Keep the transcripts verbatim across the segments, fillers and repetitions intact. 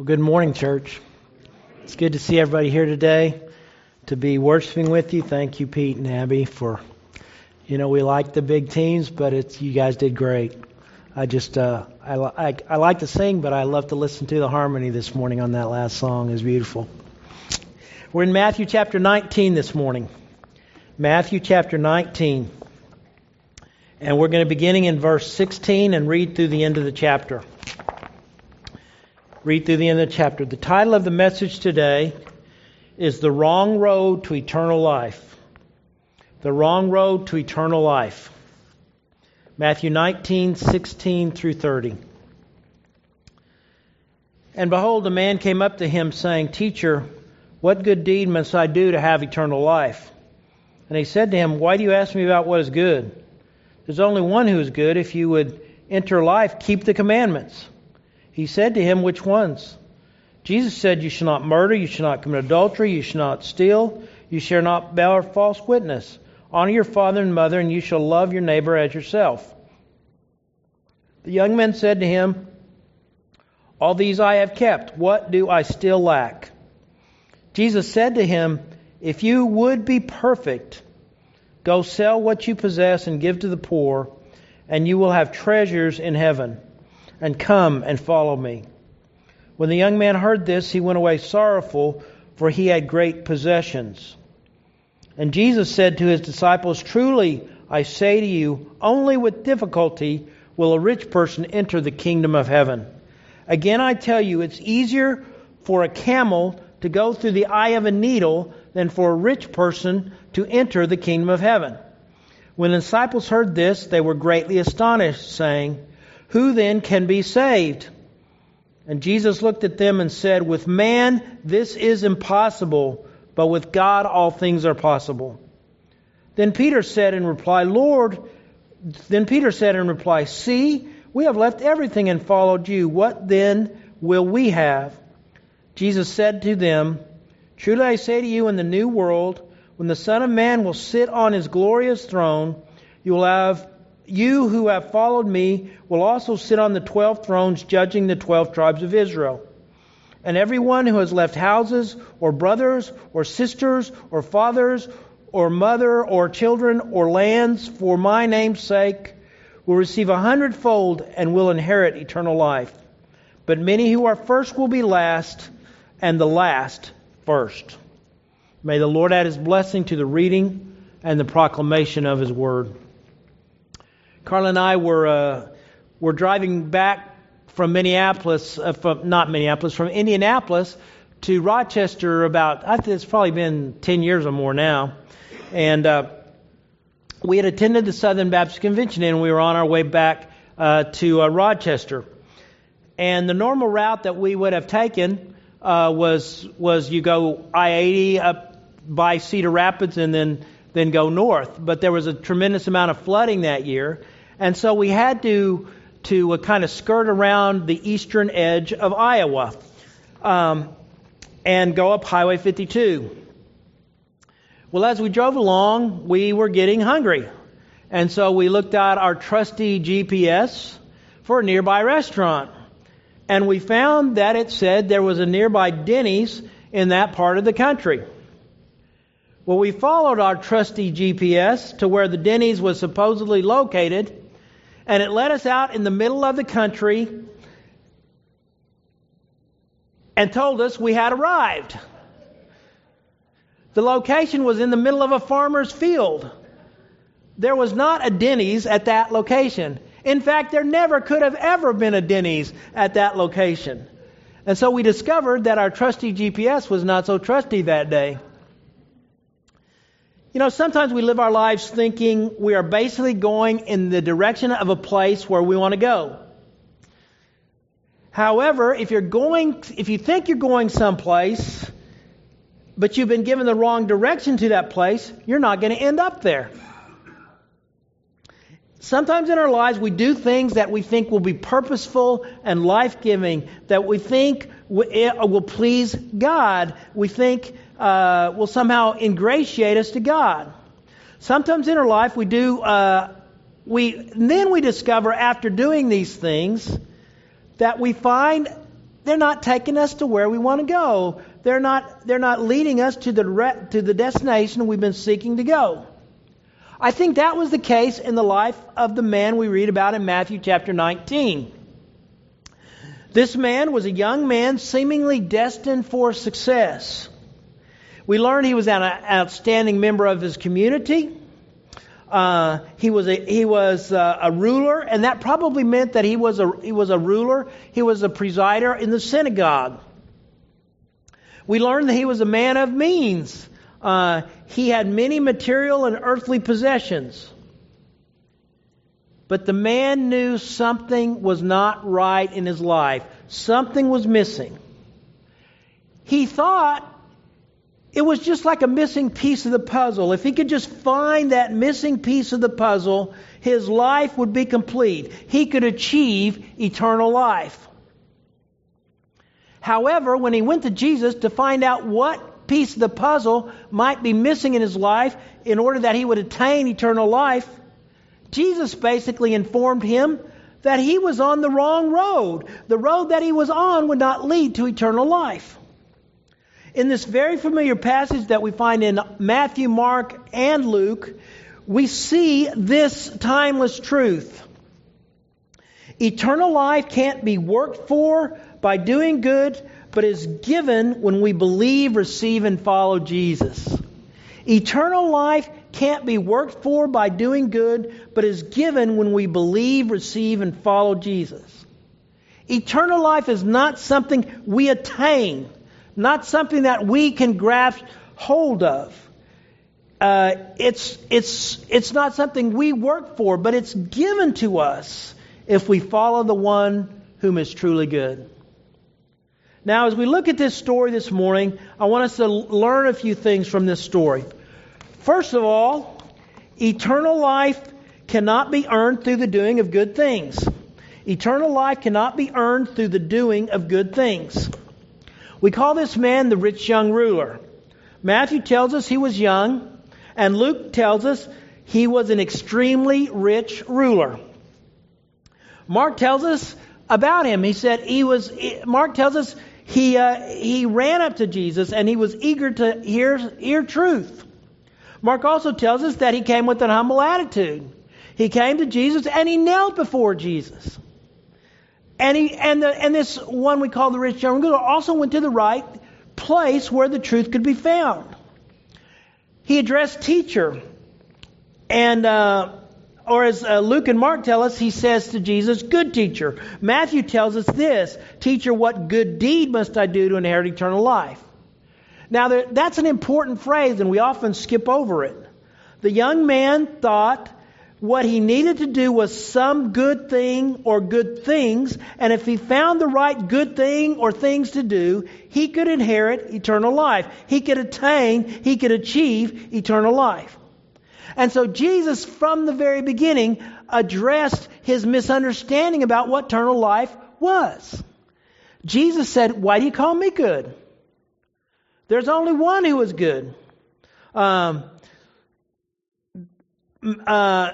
Well, good morning, church. It's good to see everybody here today to be worshiping with you. Thank you, Pete and Abby, for, you know, we like the big teams, but it's you guys did great. I just, uh, I, I, I like to sing, but I love to listen to the harmony this morning on that last song. It's beautiful. We're in Matthew chapter nineteen this morning. Matthew chapter nineteen. And we're going to be beginning in verse sixteen and read through the end of the chapter. Read through the end of the chapter. The title of the message today is The Wrong Road to Eternal Life. The Wrong Road to Eternal Life. Matthew nineteen, sixteen through thirty. And behold, a man came up to him, saying, Teacher, what good deed must I do to have eternal life? And he said to him, Why do you ask me about what is good? There's only one who is good. If you would enter life, keep the commandments. He said to him, Which ones? Jesus said, You shall not murder, you shall not commit adultery, you shall not steal, you shall not bear false witness. Honor your father and mother, and you shall love your neighbor as yourself. The young man said to him, All these I have kept, what do I still lack? Jesus said to him, If you would be perfect, go sell what you possess and give to the poor, and you will have treasures in heaven. And come and follow me. When the young man heard this, he went away sorrowful, for he had great possessions. And Jesus said to his disciples, Truly, I say to you, only with difficulty will a rich person enter the kingdom of heaven. Again, I tell you, it's easier for a camel to go through the eye of a needle than for a rich person to enter the kingdom of heaven. When the disciples heard this, they were greatly astonished, saying, Who then can be saved? And Jesus looked at them and said, With man this is impossible, but with God all things are possible. Then Peter said in reply, Lord, then Peter said in reply, See, we have left everything and followed you. What then will we have? Jesus said to them, Truly I say to you, in the new world, when the Son of Man will sit on his glorious throne, you will have You who have followed me will also sit on the twelve thrones, judging the twelve tribes of Israel. And everyone who has left houses, or brothers, or sisters, or fathers, or mother, or children, or lands, for my name's sake, will receive a hundredfold and will inherit eternal life. But many who are first will be last, and the last first. May the Lord add his blessing to the reading and the proclamation of his word. Carla and I were uh, were driving back from Minneapolis, uh, from not Minneapolis, from Indianapolis to Rochester. About I think it's probably been ten years or more now, and uh, we had attended the Southern Baptist Convention, and we were on our way back uh, to uh, Rochester. And the normal route that we would have taken uh, was was you go I eighty up by Cedar Rapids, and then. Then go north. But there was a tremendous amount of flooding that year. And so we had to to uh, kind of skirt around the eastern edge of Iowa um, and go up Highway fifty-two. Well, as we drove along, we were getting hungry. And so we looked out our trusty G P S for a nearby restaurant. And we found that it said there was a nearby Denny's in that part of the country. Well, we followed our trusty G P S to where the Denny's was supposedly located, and it led us out in the middle of the country and told us we had arrived. The location was in the middle of a farmer's field. There was not a Denny's at that location. In fact, there never could have ever been a Denny's at that location. And so we discovered that our trusty G P S was not so trusty that day. You know, sometimes we live our lives thinking we are basically going in the direction of a place where we want to go. However, if you're going, if you think you're going someplace, but you've been given the wrong direction to that place, you're not going to end up there. Sometimes in our lives, we do things that we think will be purposeful and life-giving, that we think will please God. We think Uh, will somehow ingratiate us to God. Sometimes in our life we do, uh, we then we discover after doing these things that we find They're not taking us to where we want to go. They're not, they're not leading us to the re- to the destination we've been seeking to go. I think that was the case in the life of the man we read about in Matthew chapter nineteen. This man was a young man seemingly destined for success. We learn he was an outstanding member of his community. Uh, he was a, he was a, a ruler, and that probably meant that he was a he was a ruler. He was a presider in the synagogue. We learned that he was a man of means. Uh, he had many material and earthly possessions. But the man knew something was not right in his life. Something was missing. He thought it was just like a missing piece of the puzzle. If he could just find that missing piece of the puzzle, his life would be complete. He could achieve eternal life. However, when he went to Jesus to find out what piece of the puzzle might be missing in his life in order that he would attain eternal life, Jesus basically informed him that he was on the wrong road. The road that he was on would not lead to eternal life. In this very familiar passage that we find in Matthew, Mark, and Luke, we see this timeless truth. Eternal life can't be worked for by doing good, but is given when we believe, receive, and follow Jesus. Eternal life can't be worked for by doing good, but is given when we believe, receive, and follow Jesus. Eternal life is not something we attain. Not something that we can grasp hold of. Uh, it's, it's, it's not something we work for, but it's given to us if we follow the one whom is truly good. Now, as we look at this story this morning, I want us to learn a few things from this story. First of all, eternal life cannot be earned through the doing of good things. Eternal life cannot be earned through the doing of good things. We call this man the rich young ruler. Matthew tells us he was young, and Luke tells us he was an extremely rich ruler. Mark tells us about him. He said he was. Mark tells us he uh, he ran up to Jesus and he was eager to hear hear truth. Mark also tells us that he came with an humble attitude. He came to Jesus and he knelt before Jesus. And he and the and this one we call the rich young ruler also went to the right place where the truth could be found. He addressed teacher, and uh, or as uh, Luke and Mark tell us, he says to Jesus, "Good teacher." Matthew tells us this: "Teacher, what good deed must I do to inherit eternal life?" Now there, that's an important phrase, and we often skip over it. The young man thought what he needed to do was some good thing or good things, and if he found the right good thing or things to do, he could inherit eternal life. He could attain, he could achieve eternal life. And so Jesus, from the very beginning, addressed his misunderstanding about what eternal life was. Jesus said, "Why do you call me good? There's only one who is good." Um, uh,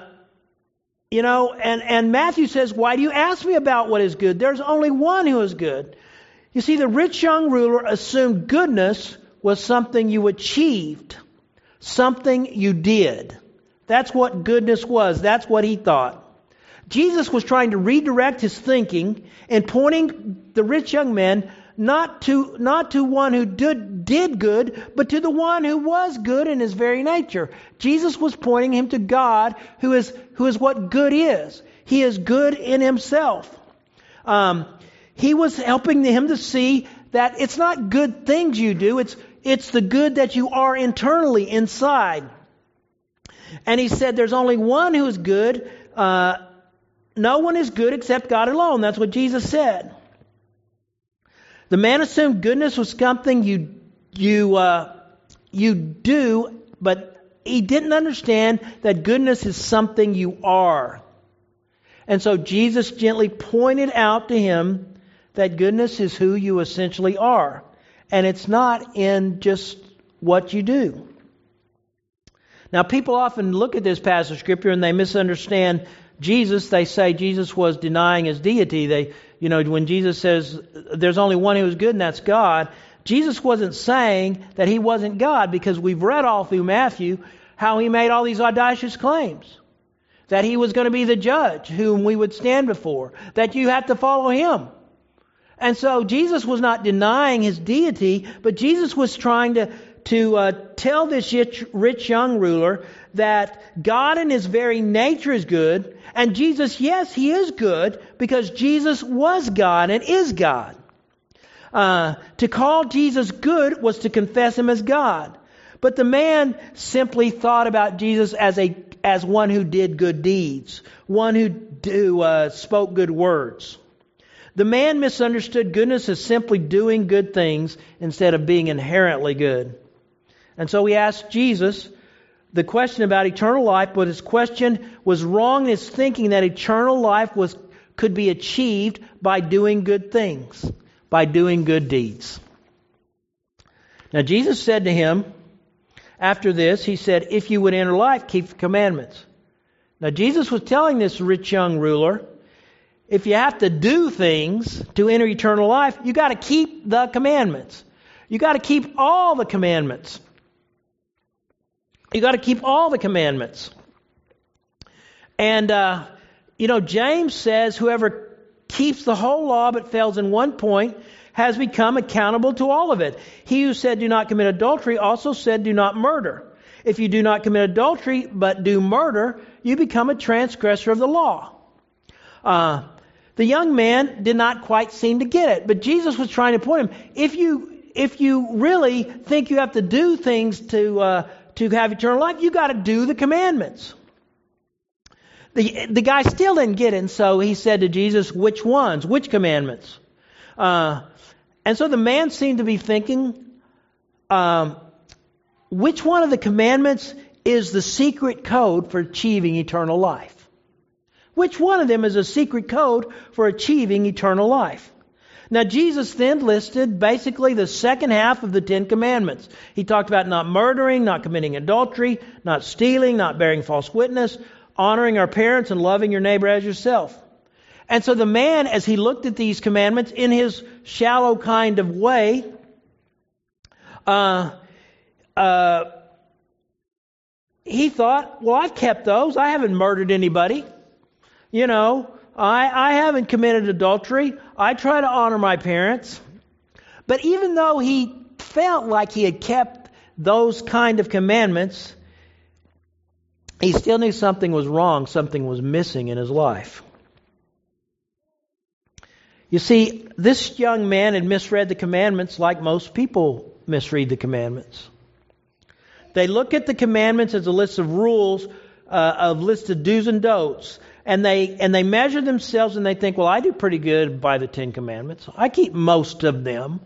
You know, and, and Matthew says, "Why do you ask me about what is good? There's only one who is good." You see, the rich young ruler assumed goodness was something you achieved, something you did. That's what goodness was. That's what he thought. Jesus was trying to redirect his thinking and pointing the rich young man not to not to one who did, did good, but to the one who was good in his very nature. Jesus was pointing him to God, who is who is what good is. He is good in himself. Um, he was helping him to see that it's not good things you do, it's it's the good that you are internally inside. And he said, "There's only one who is good. Uh, no one is good except God alone." That's what Jesus said. The man assumed goodness was something you you uh, you do, but he didn't understand that goodness is something you are. And so Jesus gently pointed out to him that goodness is who you essentially are, and it's not in just what you do. Now, people often look at this passage of Scripture and they misunderstand Jesus. They say Jesus was denying his deity. They you know, when Jesus says there's only one who is good and that's God, Jesus wasn't saying that he wasn't God, because we've read all through Matthew how he made all these audacious claims. That he was going to be the judge whom we would stand before. That you have to follow him. And so Jesus was not denying his deity, but Jesus was trying to, to uh, tell this rich young ruler that God in his very nature is good. And Jesus, yes, he is good, because Jesus was God and is God. Uh, to call Jesus good was to confess him as God. But the man simply thought about Jesus as a as one who did good deeds, one who do, uh, spoke good words. The man misunderstood goodness as simply doing good things instead of being inherently good. And so we asked Jesus the question about eternal life, but his question was wrong in his thinking that eternal life was could be achieved by doing good things, by doing good deeds. Now Jesus said to him, after this, he said, if you would enter life, keep the commandments. Now, Jesus was telling this rich young ruler, if you have to do things to enter eternal life, you got to keep the commandments. You got to keep all the commandments. You got to keep all the commandments. And, uh, you know, James says, whoever keeps the whole law but fails in one point has become accountable to all of it. He who said do not commit adultery also said do not murder. If you do not commit adultery but do murder, you become a transgressor of the law. Uh, the young man did not quite seem to get it, but Jesus was trying to point him. If you if you really think you have to do things to uh, to have eternal life, you got to do the commandments. The the guy still didn't get it, and so he said to Jesus, "Which ones? Which commandments?" Uh, and so the man seemed to be thinking, um, which one of the commandments is the secret code for achieving eternal life? Which one of them is a secret code for achieving eternal life? Now, Jesus then listed basically the second half of the Ten Commandments. He talked about not murdering, not committing adultery, not stealing, not bearing false witness, honoring our parents, and loving your neighbor as yourself. And so the man, as he looked at these commandments in his shallow kind of way, uh, uh, he thought, well, I've kept those. I haven't murdered anybody. You know, I, I haven't committed adultery. I try to honor my parents. But even though he felt like he had kept those kind of commandments, he still knew something was wrong. Something was missing in his life. You see, this young man had misread the commandments like most people misread the commandments. They look at the commandments as a list of rules, uh, of list of do's and don'ts, and they and they measure themselves and they think, well, I do pretty good by the Ten Commandments. I keep most of them.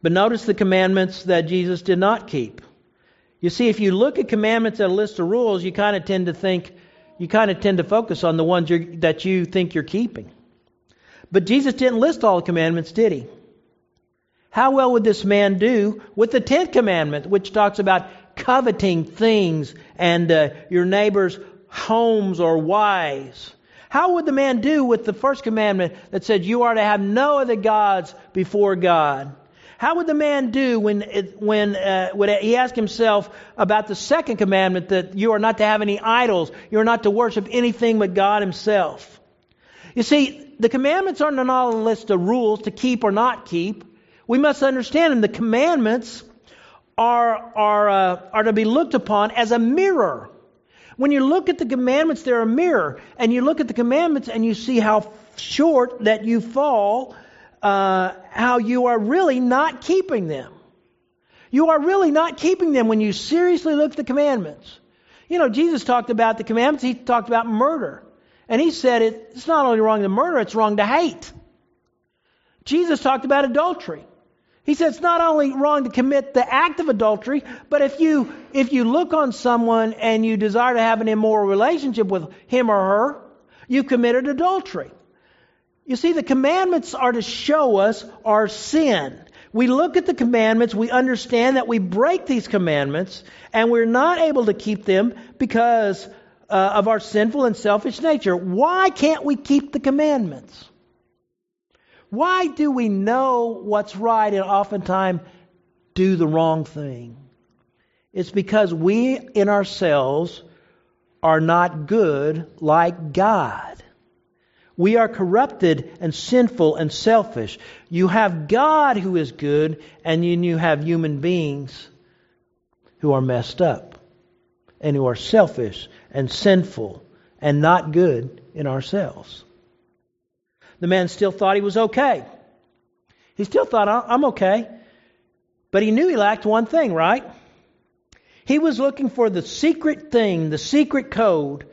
But notice the commandments that Jesus did not keep. You see, if you look at commandments as a list of rules, you kind of tend to think, You kind of tend to focus on the ones you're, that you think you're keeping. But Jesus didn't list all the commandments, did he? How well would this man do with the tenth commandment, which talks about coveting things and uh, your neighbor's homes or wives? How would the man do with the first commandment that said you are to have no other gods before God? How would the man do when when uh, when he asked himself about the second commandment that you are not to have any idols, you are not to worship anything but God himself? You see, the commandments aren't on a list of rules to keep or not keep. We must understand them. The commandments are are uh, are to be looked upon as a mirror. When you look at the commandments, they're a mirror, and you look at the commandments and you see how short that you fall. Uh, how you are really not keeping them. You are really not keeping them when you seriously look at the commandments. You know, Jesus talked about the commandments. He talked about murder. And he said it, it's not only wrong to murder, it's wrong to hate. Jesus talked about adultery. He said it's not only wrong to commit the act of adultery, but if you if you look on someone and you desire to have an immoral relationship with him or her, you've committed adultery. You see, the commandments are to show us our sin. We look at the commandments, we understand that we break these commandments, and we're not able to keep them because uh, uh, of our sinful and selfish nature. Why can't we keep the commandments? Why do we know what's right and oftentimes do the wrong thing? It's because we in ourselves are not good like God. We are corrupted and sinful and selfish. You have God who is good, and then you have human beings who are messed up and who are selfish and sinful and not good in ourselves. The man still thought he was okay. He still thought, I'm okay. But he knew he lacked one thing, right? He was looking for the secret thing, the secret code.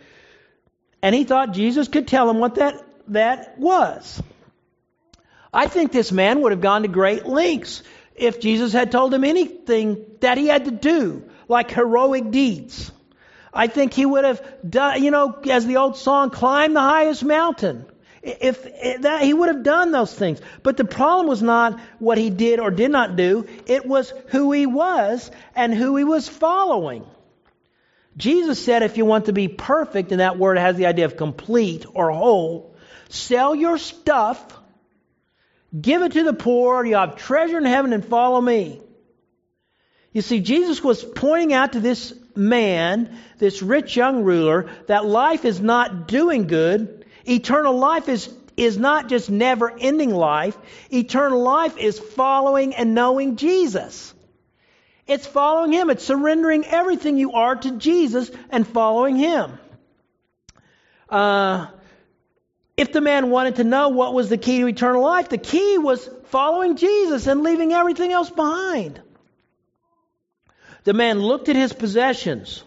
And he thought Jesus could tell him what that, that was. I think this man would have gone to great lengths if Jesus had told him anything that he had to do, like heroic deeds. I think he would have done, you know, as the old song, climb the highest mountain. If, if that, he would have done those things. But the problem was not what he did or did not do. It was who he was and who he was following. Jesus said, if you want to be perfect, and that word has the idea of complete or whole, sell your stuff, give it to the poor, you have treasure in heaven, and follow me. You see, Jesus was pointing out to this man, this rich young ruler, that life is not doing good. Eternal life is, is not just never-ending life. Eternal life is following and knowing Jesus. It's following Him. It's surrendering everything you are to Jesus and following Him. Uh, if the man wanted to know what was the key to eternal life, the key was following Jesus and leaving everything else behind. The man looked at his possessions,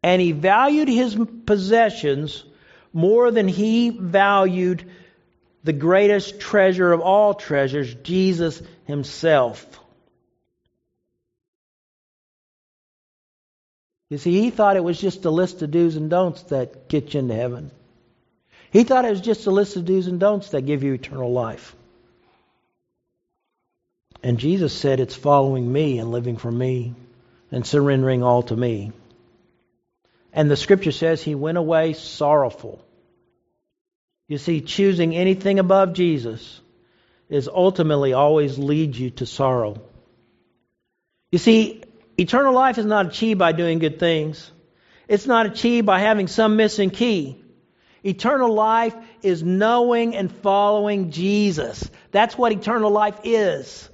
and he valued his possessions more than he valued the greatest treasure of all treasures, Jesus Himself. You see, he thought it was just a list of do's and don'ts that get you into heaven. He thought it was just a list of do's and don'ts that give you eternal life. And Jesus said, it's following me and living for me and surrendering all to me. And the scripture says he went away sorrowful. You see, choosing anything above Jesus is ultimately always leads you to sorrow. You see, eternal life is not achieved by doing good things. It's not achieved by having some missing key. Eternal life is knowing and following Jesus. That's what eternal life is.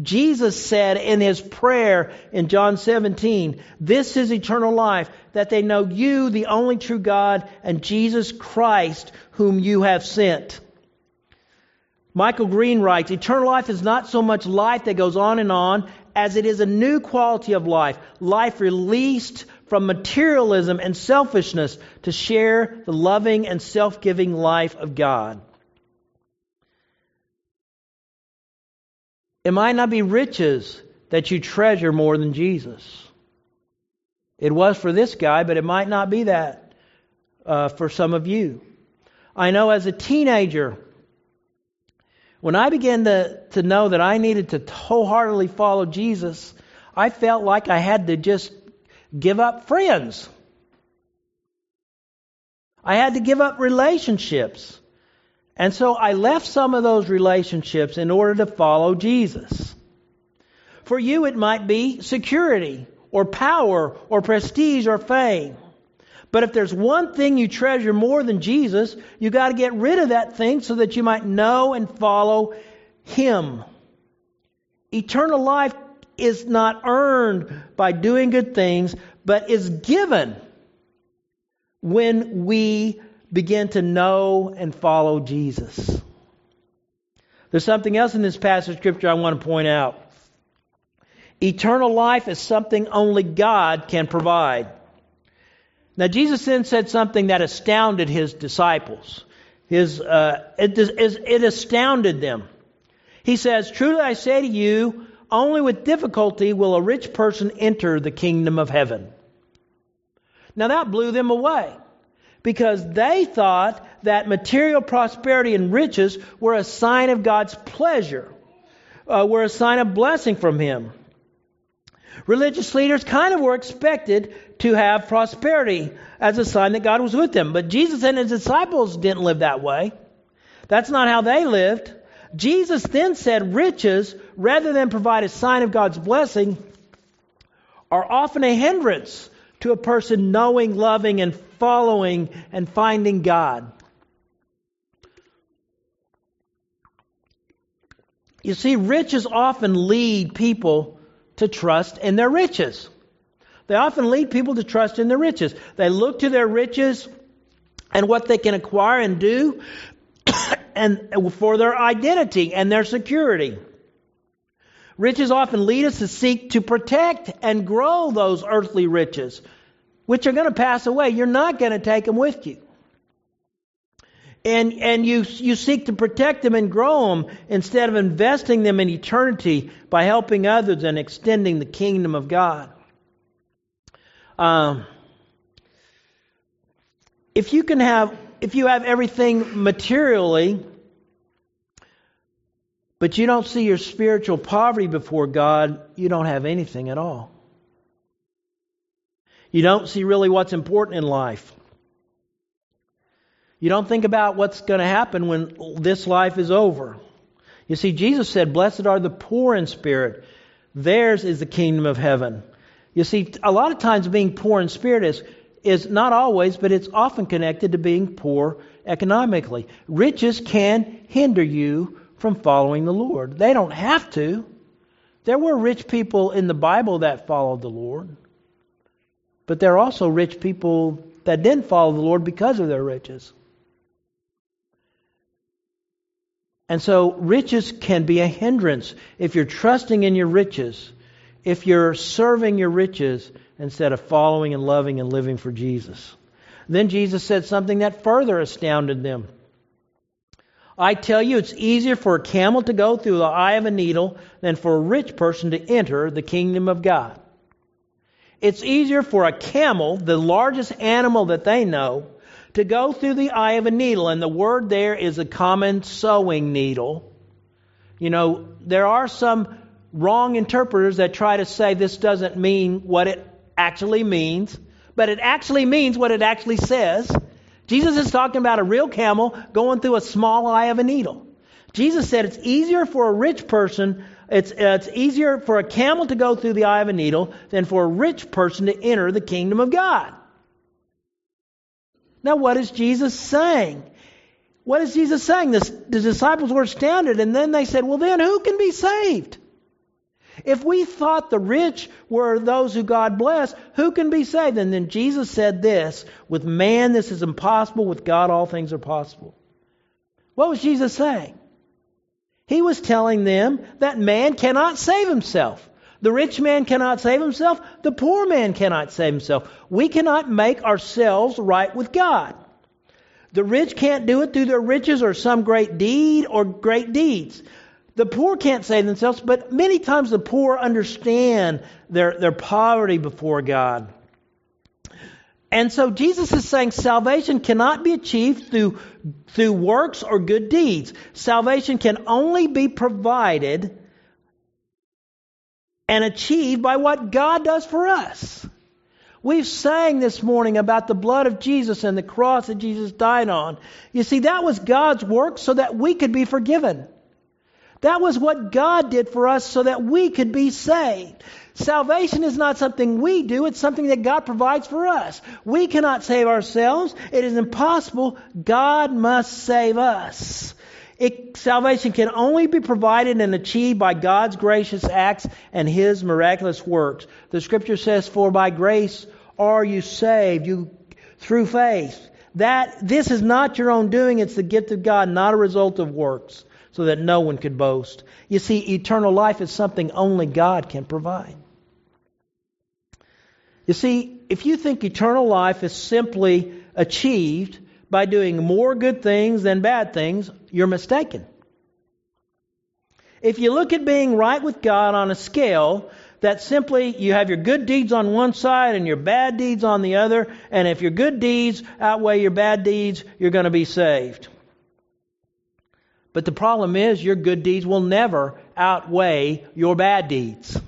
Jesus said in His prayer in John seventeen, this is eternal life, that they know you, the only true God, and Jesus Christ, whom you have sent. Michael Green writes, eternal life is not so much life that goes on and on, as it is a new quality of life, life released from materialism and selfishness to share the loving and self-giving life of God. It might not be riches that you treasure more than Jesus. It was for this guy, but it might not be that uh, for some of you. I know as a teenager, when I began to, to know that I needed to wholeheartedly follow Jesus, I felt like I had to just give up friends. I had to give up relationships. And so I left some of those relationships in order to follow Jesus. For you, it might be security or power or prestige or fame. But if there's one thing you treasure more than Jesus, you got to get rid of that thing so that you might know and follow Him. Eternal life is not earned by doing good things, but is given when we begin to know and follow Jesus. There's something else in this passage of Scripture I want to point out. Eternal life is something only God can provide. Now, Jesus then said something that astounded His disciples. His uh, it, it astounded them. He says, truly I say to you, only with difficulty will a rich person enter the kingdom of heaven. Now, that blew them away, because they thought that material prosperity and riches were a sign of God's pleasure, uh, were a sign of blessing from Him. Religious leaders kind of were expected to have prosperity as a sign that God was with them. But Jesus and his disciples didn't live that way. That's not how they lived. Jesus then said riches, rather than provide a sign of God's blessing, are often a hindrance to a person knowing, loving, and following and finding God. You see, riches often lead people to trust in their riches. They often lead people to trust in their riches. They look to their riches and what they can acquire and do and for their identity and their security. Riches often lead us to seek to protect and grow those earthly riches, which are going to pass away. You're not going to take them with you. And and you you seek to protect them and grow them instead of investing them in eternity by helping others and extending the kingdom of God. Um, if you can have if you have everything materially, but you don't see your spiritual poverty before God, you don't have anything at all. You don't see really what's important in life. You don't think about what's going to happen when this life is over. You see, Jesus said, "Blessed are the poor in spirit. Theirs is the kingdom of heaven." You see, a lot of times being poor in spirit is, is not always, but it's often connected to being poor economically. Riches can hinder you from following the Lord. They don't have to. There were rich people in the Bible that followed the Lord. But there are also rich people that didn't follow the Lord because of their riches. And so riches can be a hindrance if you're trusting in your riches, if you're serving your riches instead of following and loving and living for Jesus. Then Jesus said something that further astounded them. "I tell you, it's easier for a camel to go through the eye of a needle than for a rich person to enter the kingdom of God." It's easier for a camel, the largest animal that they know, to go through the eye of a needle. And the word there is a common sewing needle. You know, there are some wrong interpreters that try to say this doesn't mean what it actually means, but it actually means what it actually says. Jesus is talking about a real camel going through a small eye of a needle. Jesus said it's easier for a rich person, it's, it's easier for a camel to go through the eye of a needle than for a rich person to enter the kingdom of God. Now, what is Jesus saying? What is Jesus saying? The, the disciples were astounded, and then they said, "Well, then who can be saved? If we thought the rich were those who God blessed, who can be saved?" And then Jesus said this, "With man this is impossible, with God all things are possible." What was Jesus saying? He was telling them that man cannot save himself. The rich man cannot save himself. The poor man cannot save himself. We cannot make ourselves right with God. The rich can't do it through their riches or some great deed or great deeds. The poor can't save themselves, but many times the poor understand their, their poverty before God. And so Jesus is saying salvation cannot be achieved through, through works or good deeds. Salvation can only be provided and achieved by what God does for us. We've sang this morning about the blood of Jesus and the cross that Jesus died on. You see, that was God's work so that we could be forgiven. That was what God did for us so that we could be saved. Salvation is not something we do. It's something that God provides for us. We cannot save ourselves. It is impossible. God must save us. It, salvation can only be provided and achieved by God's gracious acts and His miraculous works. The Scripture says, "For by grace are you saved, you through faith." That this is not your own doing. It's the gift of God, not a result of works, so that no one could boast. You see, eternal life is something only God can provide. You see, if you think eternal life is simply achieved by doing more good things than bad things, you're mistaken. If you look at being right with God on a scale that simply you have your good deeds on one side and your bad deeds on the other, and if your good deeds outweigh your bad deeds, you're going to be saved. But the problem is your good deeds will never outweigh your bad deeds.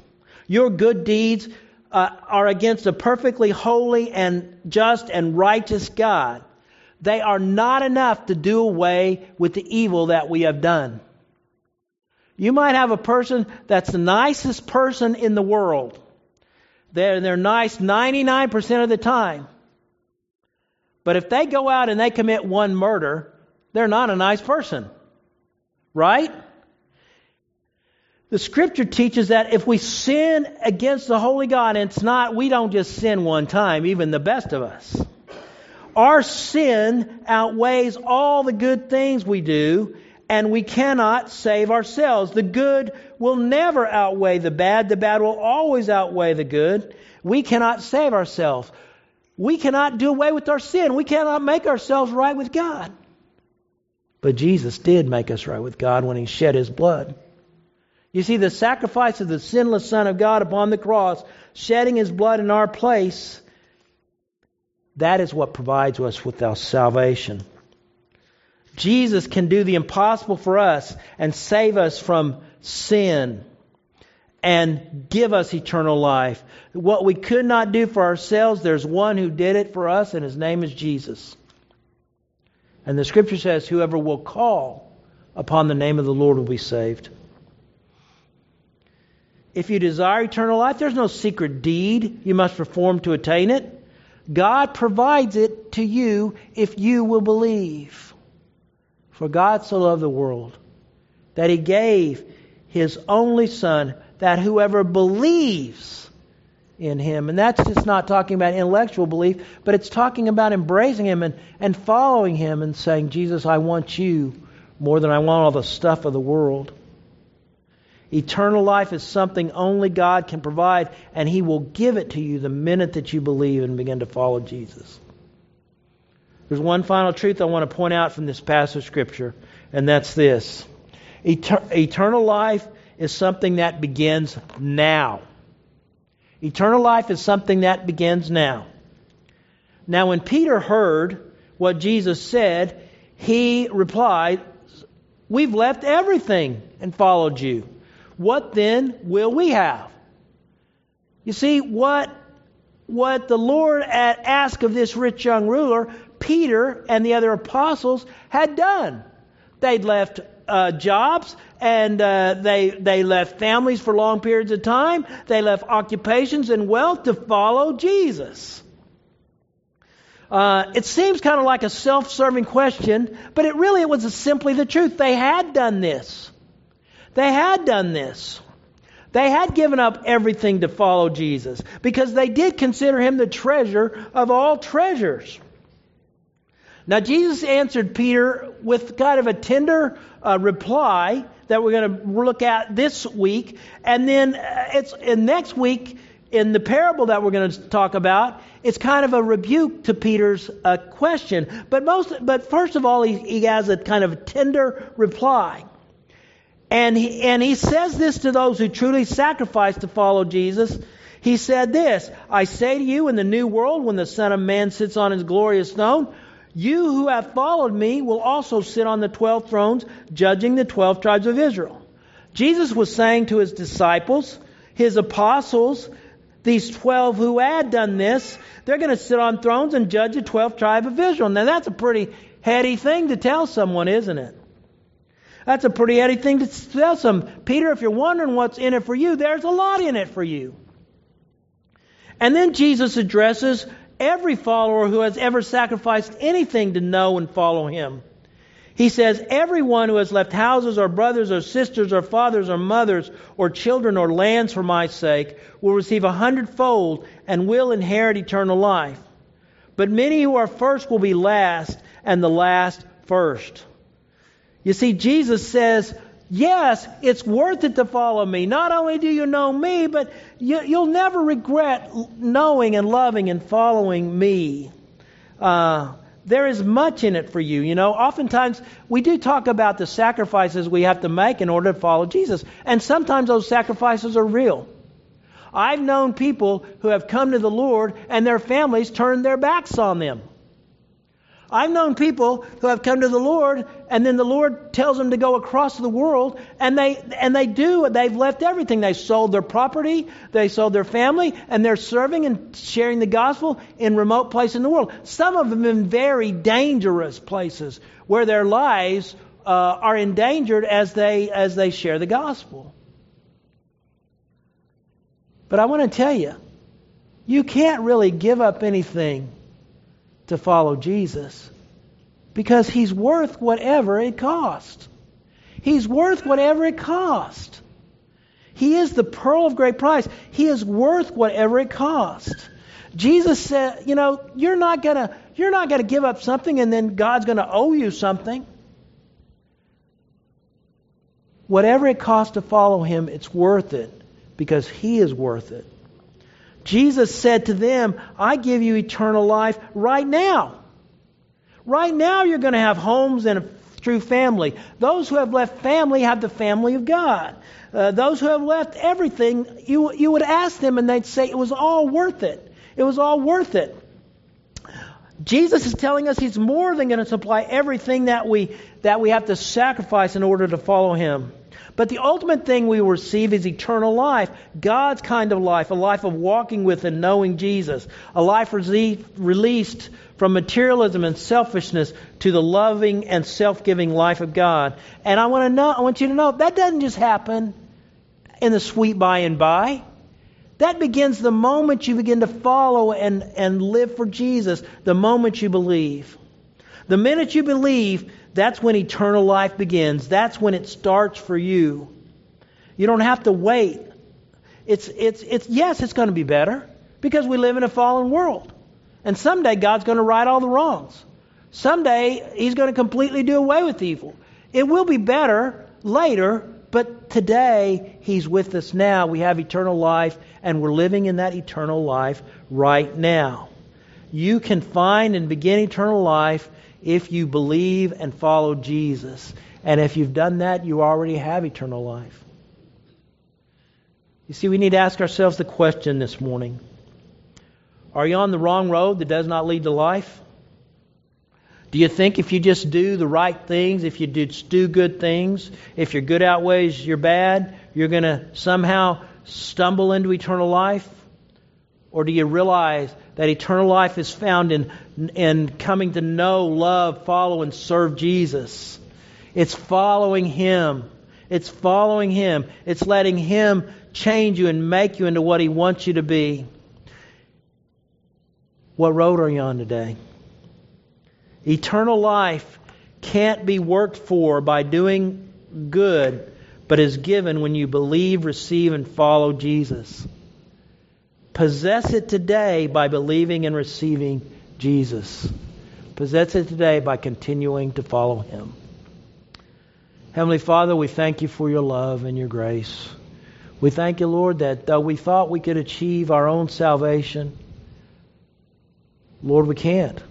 Your good deeds uh, are against a perfectly holy and just and righteous God. They are not enough to do away with the evil that we have done. You might have a person that's the nicest person in the world. They're, they're nice ninety-nine percent of the time. But if they go out and they commit one murder, they're not a nice person. Right? The scripture teaches that if we sin against the holy God, and it's not, we don't just sin one time, even the best of us. Our sin outweighs all the good things we do, and we cannot save ourselves. The good will never outweigh the bad. The bad will always outweigh the good. We cannot save ourselves. We cannot do away with our sin. We cannot make ourselves right with God. But Jesus did make us right with God when He shed His blood. You see, the sacrifice of the sinless Son of God upon the cross, shedding His blood in our place, that is what provides us with our salvation. Jesus can do the impossible for us and save us from sin and give us eternal life. What we could not do for ourselves, there's one who did it for us, and His name is Jesus. And the scripture says, whoever will call upon the name of the Lord will be saved. If you desire eternal life, there's no secret deed you must perform to attain it. God provides it to you if you will believe. For God so loved the world that He gave His only Son, that whoever believes in Him. And that's just not talking about intellectual belief, but it's talking about embracing Him and, and following Him and saying, Jesus, I want you more than I want all the stuff of the world. Eternal life is something only God can provide, and He will give it to you the minute that you believe and begin to follow Jesus. There's one final truth I want to point out from this passage of Scripture, and that's this. Eter- eternal life is something that begins now. Eternal life is something that begins now. Now, when Peter heard what Jesus said, he replied, "We've left everything and followed you. What then will we have?" You see, what, what the Lord asked of this rich young ruler, Peter and the other apostles had done. They'd left uh, jobs, and uh, they, they left families for long periods of time. They left occupations and wealth to follow Jesus. Uh, it seems kind of like a self-serving question, but it really it was simply the truth. They had done this. They had done this. They had given up everything to follow Jesus because they did consider Him the treasure of all treasures. Now, Jesus answered Peter with kind of a tender uh, reply that we're going to look at this week. And then uh, it's in next week, in the parable that we're going to talk about, it's kind of a rebuke to Peter's uh, question. But, most, but first of all, he, he has a kind of tender reply. And he, and he says this to those who truly sacrifice to follow Jesus. He said this, "I say to you, in the new world, when the Son of Man sits on His glorious throne, you who have followed me will also sit on the twelve thrones, judging the twelve tribes of Israel." Jesus was saying to His disciples, His apostles, these twelve who had done this, they're going to sit on thrones and judge the twelve tribes of Israel. Now that's a pretty heady thing to tell someone, isn't it? That's a pretty heady thing to tell some. Peter, if you're wondering what's in it for you, there's a lot in it for you. And then Jesus addresses every follower who has ever sacrificed anything to know and follow Him. He says, "Everyone who has left houses or brothers or sisters or fathers or mothers or children or lands for my sake will receive a hundredfold and will inherit eternal life. But many who are first will be last, and the last first." You see, Jesus says, yes, it's worth it to follow me. Not only do you know me, but you, you'll never regret knowing and loving and following me. Uh, there is much in it for you. You know, oftentimes we do talk about the sacrifices we have to make in order to follow Jesus. And sometimes those sacrifices are real. I've known people who have come to the Lord and their families turned their backs on them. I've known people who have come to the Lord, and then the Lord tells them to go across the world, and they and they do. They've left everything. They sold their property, they sold their family, and they're serving and sharing the gospel in remote places in the world. Some of them in very dangerous places where their lives uh, are endangered as they as they share the gospel. But I want to tell you, you can't really give up anything to follow Jesus, because he's worth whatever it costs. He's worth whatever it costs. He is the pearl of great price. He is worth whatever it costs. Jesus said, you know, you're not gonna you're not gonna give up something and then God's gonna owe you something. Whatever it costs to follow him, it's worth it, because he is worth it. Jesus said to them, I give you eternal life right now. Right now you're going to have homes and a true family. Those who have left family have the family of God. Uh, those who have left everything, you, you would ask them and they'd say it was all worth it. It was all worth it. Jesus is telling us he's more than going to supply everything that we, that we have to sacrifice in order to follow him. But the ultimate thing we receive is eternal life, God's kind of life, a life of walking with and knowing Jesus, a life re- released from materialism and selfishness to the loving and self-giving life of God. And I want to know, I want you to know, that doesn't just happen in the sweet by and by. That begins the moment you begin to follow and, and live for Jesus, the moment you believe. The minute you believe, that's when eternal life begins. That's when it starts for you. You don't have to wait. It's it's it's yes, it's going to be better, because we live in a fallen world. And someday God's going to right all the wrongs. Someday he's going to completely do away with evil. It will be better later, but today he's with us now. We have eternal life, and we're living in that eternal life right now. You can find and begin eternal life if you believe and follow Jesus. And if you've done that, you already have eternal life. You see, we need to ask ourselves the question this morning. Are you on the wrong road that does not lead to life? Do you think if you just do the right things, if you do good things, if your good outweighs your bad, you're going to somehow stumble into eternal life? Or do you realize that eternal life is found in, in coming to know, love, follow, and serve Jesus? It's following him. It's following him. It's letting him change you and make you into what he wants you to be. What road are you on today? Eternal life can't be worked for by doing good, but is given when you believe, receive, and follow Jesus. Possess it today by believing and receiving Jesus. Possess it today by continuing to follow him. Heavenly Father, we thank you for your love and your grace. We thank you, Lord, that though we thought we could achieve our own salvation, Lord, we can't.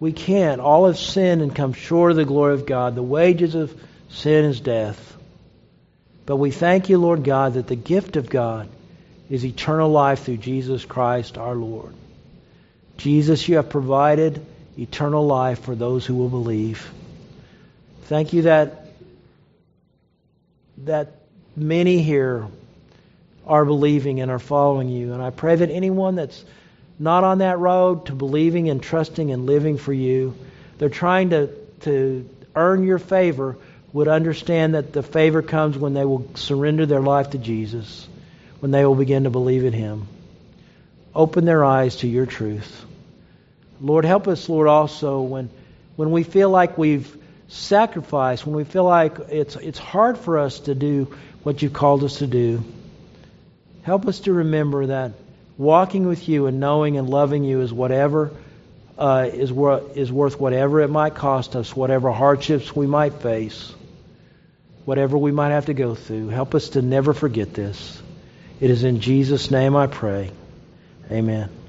We can't. All have sinned and come short of the glory of God. The wages of sin is death. But we thank you, Lord God, that the gift of God is eternal life through Jesus Christ our Lord. Jesus, you have provided eternal life for those who will believe. Thank you that, that many here are believing and are following you. And I pray that anyone that's not on that road to believing and trusting and living for you, they're trying to, to earn your favor, would understand that the favor comes when they will surrender their life to Jesus, when they will begin to believe in him. Open their eyes to your truth. Lord, help us, Lord, also when when we feel like we've sacrificed, when we feel like it's it's hard for us to do what you've called us to do. Help us to remember that walking with you and knowing and loving you is whatever uh, is wor- is worth whatever it might cost us, whatever hardships we might face, whatever we might have to go through. Help us to never forget this. It is in Jesus' name I pray. Amen.